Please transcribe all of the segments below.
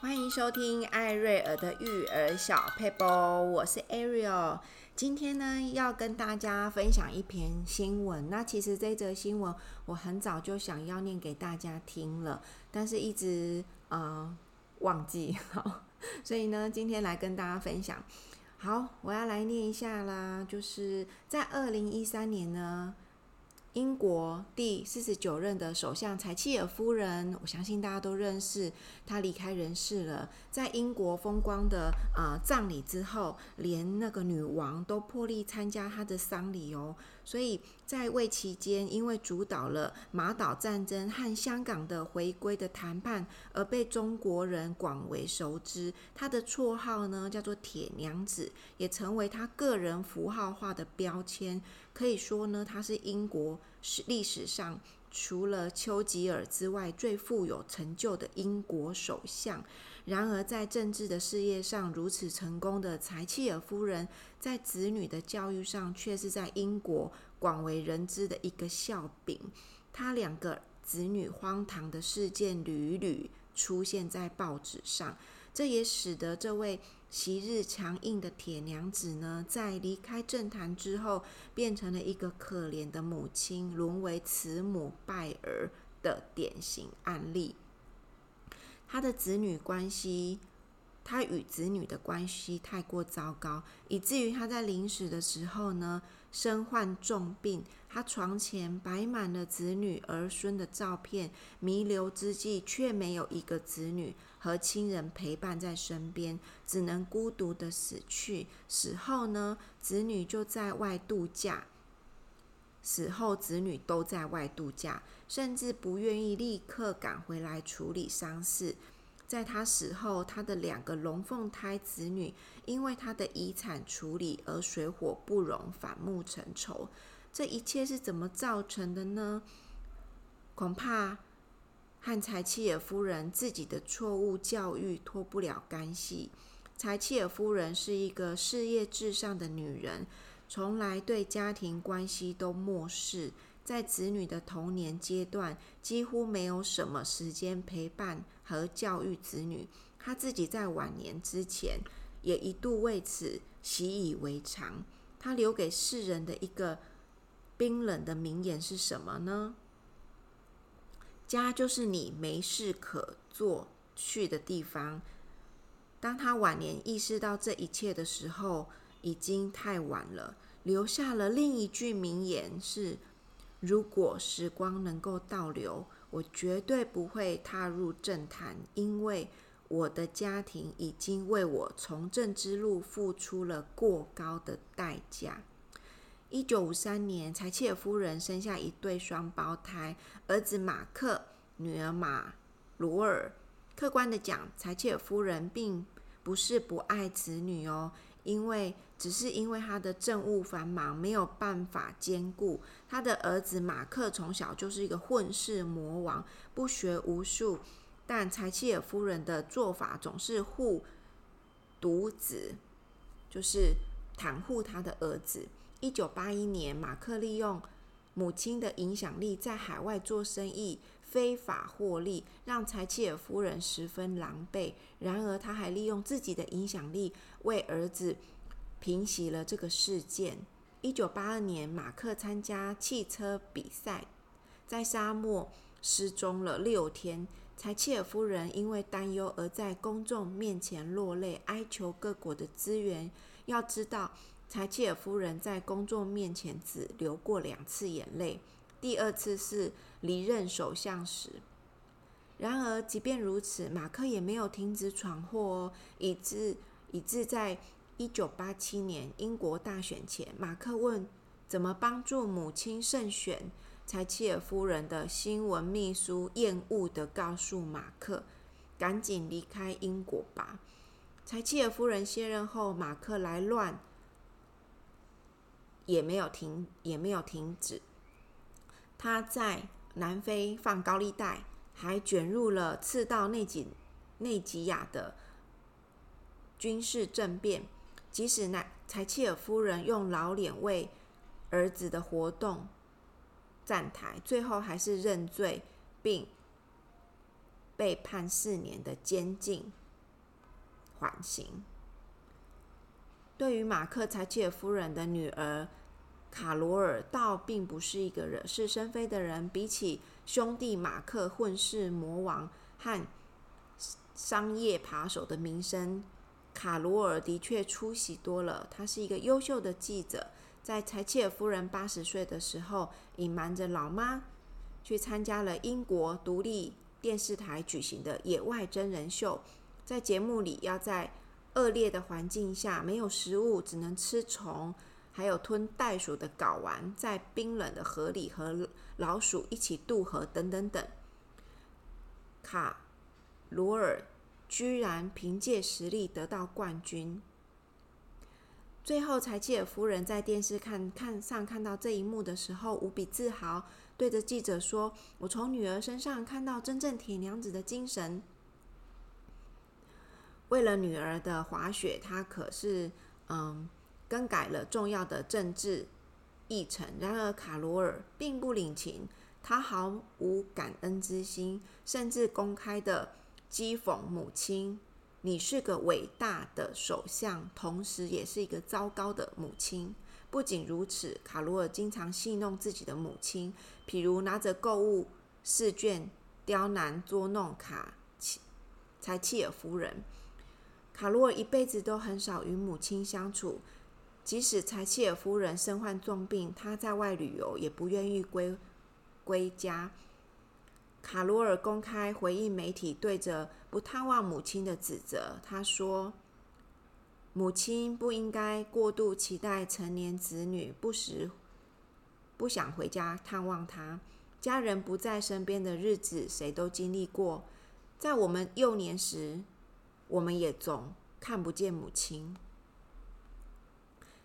欢迎收听艾瑞尔的育儿小撇步，我是 Ariel。 今天呢要跟大家分享一篇新闻，那其实这则新闻我很早就想要念给大家听了，但是一直忘记，好，所以呢今天来跟大家分享。好，我要来念一下啦，就是在2013年呢，英国第49任的首相柴契尔夫人，我相信大家都认识，她离开人世了。在英国风光的葬礼之后，连那个女王都破例参加她的丧礼哦。所以在位期间，因为主导了马岛战争和香港的回归的谈判，而被中国人广为熟知。她的绰号呢叫做铁娘子，也成为她个人符号化的标签。可以说呢，她是英国历史上除了丘吉尔之外最富有成就的英国首相。然而在政治的事业上如此成功的柴契尔夫人，在子女的教育上却是在英国广为人知的一个笑柄。她两个子女荒唐的事件屡屡出现在报纸上，这也使得这位昔日强硬的铁娘子呢，在离开政坛之后，变成了一个可怜的母亲，沦为慈母败儿的典型案例。她与子女的关系太过糟糕，以至于她在临死的时候呢，身患重病。她床前摆满了子女儿孙的照片，弥留之际却没有一个子女和亲人陪伴在身边，只能孤独的死去。死后呢，子女都在外度假，甚至不愿意立刻赶回来处理丧事。在他死后，他的两个龙凤胎子女因为他的遗产处理而水火不容，反目成仇。这一切是怎么造成的呢？恐怕和柴契尔夫人自己的错误教育脱不了干系。柴契尔夫人是一个事业至上的女人，从来对家庭关系都漠视，在子女的童年阶段几乎没有什么时间陪伴和教育子女。她自己在晚年之前也一度为此习以为常。她留给世人的一个冰冷的名言是什么呢？家就是你没事可做去的地方。当她晚年意识到这一切的时候，已经太晚了，留下了另一句名言是：如果时光能够倒流，我绝对不会踏入政坛，因为我的家庭已经为我从政之路付出了过高的代价。1953年，柴契尔夫人生下一对双胞胎，儿子马克，女儿马罗尔。客观的讲，柴契尔夫人并不是不爱子女哦，只是因为他的政务繁忙，没有办法兼顾。他的儿子马克从小就是一个混世魔王，不学无术，但柴契尔夫人的做法总是护犊子，就是袒护他的儿子。1981年，马克利用母亲的影响力在海外做生意，非法获利，让柴契尔夫人十分狼狈。然而他还利用自己的影响力为儿子平息了这个事件。1982年，马克参加汽车比赛，在沙漠失踪了6天。柴契尔夫人因为担忧而在公众面前落泪，哀求各国的支援。要知道，柴契尔夫人在公众面前只流过2次眼泪，第2次是离任首相时。然而即便如此，马克也没有停止闯祸哦，以致在1987年英国大选前，马克问怎么帮助母亲胜选，柴契尔夫人的新闻秘书厌恶地告诉马克，赶紧离开英国吧。柴契尔夫人卸任后，马克来乱也没有停止。他在南非放高利贷，还卷入了次到内吉亚的军事政变。即使柴契尔夫人用老脸为儿子的活动站台，最后还是认罪并被判4年的监禁。缓刑。对于马克柴契尔夫人的女儿卡罗尔，倒并不是一个惹是生非的人。比起兄弟马克混世魔王和商业扒手的名声，卡罗尔的确出息多了。他是一个优秀的记者，在柴契尔夫人80岁的时候，隐瞒着老妈，去参加了英国独立电视台举行的野外真人秀。在节目里，要在恶劣的环境下，没有食物，只能吃虫，还有吞袋鼠的睾丸，在冰冷的河里和老鼠一起渡河等等等。卡罗尔居然凭借实力得到冠军。最后柴契尔夫人在电视上看到这一幕的时候，无比自豪，对着记者说：我从女儿身上看到真正铁娘子的精神。为了女儿的滑雪，她可是更改了重要的政治议程。然而卡罗尔并不领情，他毫无感恩之心，甚至公开的讥讽母亲：你是个伟大的首相，同时也是一个糟糕的母亲。不仅如此，卡罗尔经常戏弄自己的母亲，譬如拿着购物试卷刁难捉弄柴契尔夫人。卡罗尔一辈子都很少与母亲相处，即使柴契尔夫人身患重病，她在外旅游也不愿意归家。卡罗尔公开回应媒体对着不探望母亲的指责，他说：母亲不应该过度期待成年子女不想回家探望她。家人不在身边的日子谁都经历过，在我们幼年时，我们也总看不见母亲。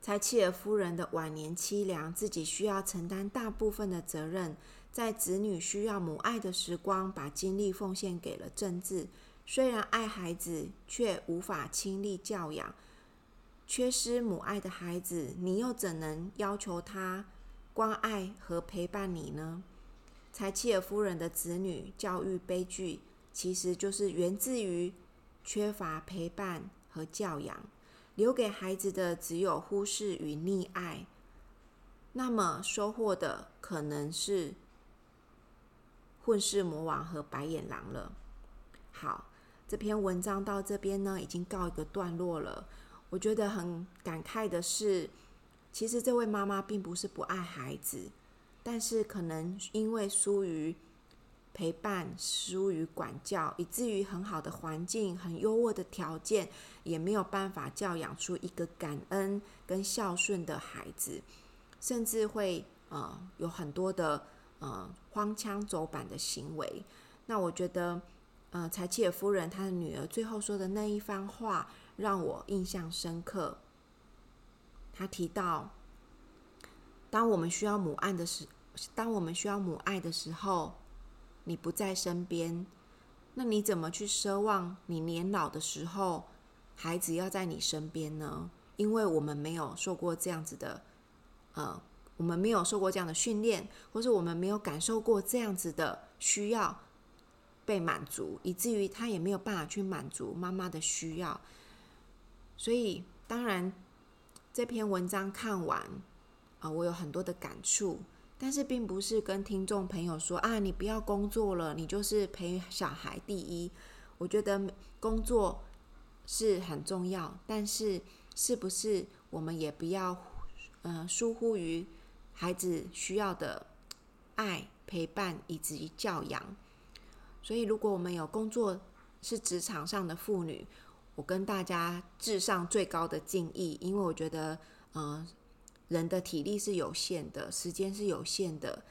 柴契尔夫人的晚年凄凉，自己需要承担大部分的责任，在子女需要母爱的时光，把精力奉献给了政治。虽然爱孩子，却无法亲力教养。缺失母爱的孩子，你又怎能要求他关爱和陪伴你呢？柴契尔夫人的子女教育悲剧，其实就是源自于缺乏陪伴和教养，留给孩子的只有忽视与溺爱，那么收获的可能是混世魔王和白眼狼了。好，这篇文章到这边呢，已经告一个段落了。我觉得很感慨的是，其实这位妈妈并不是不爱孩子，但是可能因为疏于陪伴，疏于管教，以至于很好的环境，很优渥的条件，也没有办法教养出一个感恩跟孝顺的孩子，甚至会有很多的荒腔走板的行为。那我觉得柴契尔夫人她的女儿最后说的那一番话让我印象深刻。她提到，当我们需要母爱的时候，你不在身边，那你怎么去奢望你年老的时候孩子要在你身边呢？因为我们没有受过这样子的我们没有受过这样的训练，或是我们没有感受过这样子的需要被满足，以至于他也没有办法去满足妈妈的需要。所以当然这篇文章看完我有很多的感触，但是并不是跟听众朋友说你不要工作了，你就是陪小孩第一。我觉得工作是很重要，但是是不是我们也不要疏忽于孩子需要的爱、陪伴以及教养。所以如果我们有工作是职场上的妇女，我跟大家致上最高的敬意，因为我觉得人的体力是有限的，时间是有限的，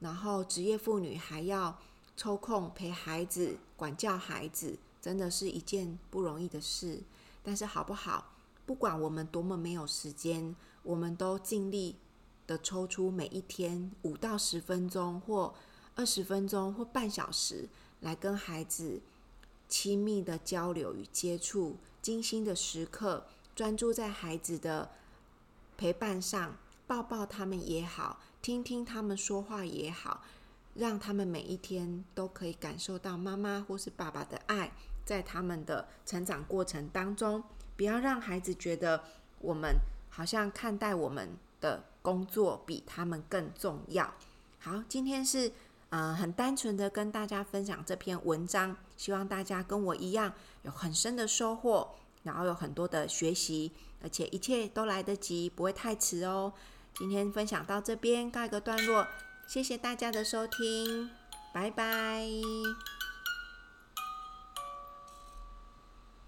然后职业妇女还要抽空陪孩子、管教孩子，真的是一件不容易的事。但是好不好，不管我们多么没有时间，我们都尽力的抽出每一天5到10分钟或20分钟或半小时来跟孩子亲密的交流与接触，精心的时刻专注在孩子的陪伴上，抱抱他们也好，听听他们说话也好，让他们每一天都可以感受到妈妈或是爸爸的爱，在他们的成长过程当中，不要让孩子觉得我们好像看待我们的工作比他们更重要。好，今天是很单纯的跟大家分享这篇文章，希望大家跟我一样有很深的收获，然后有很多的学习，而且一切都来得及，不会太迟哦。今天分享到这边告一个段落，谢谢大家的收听，拜拜。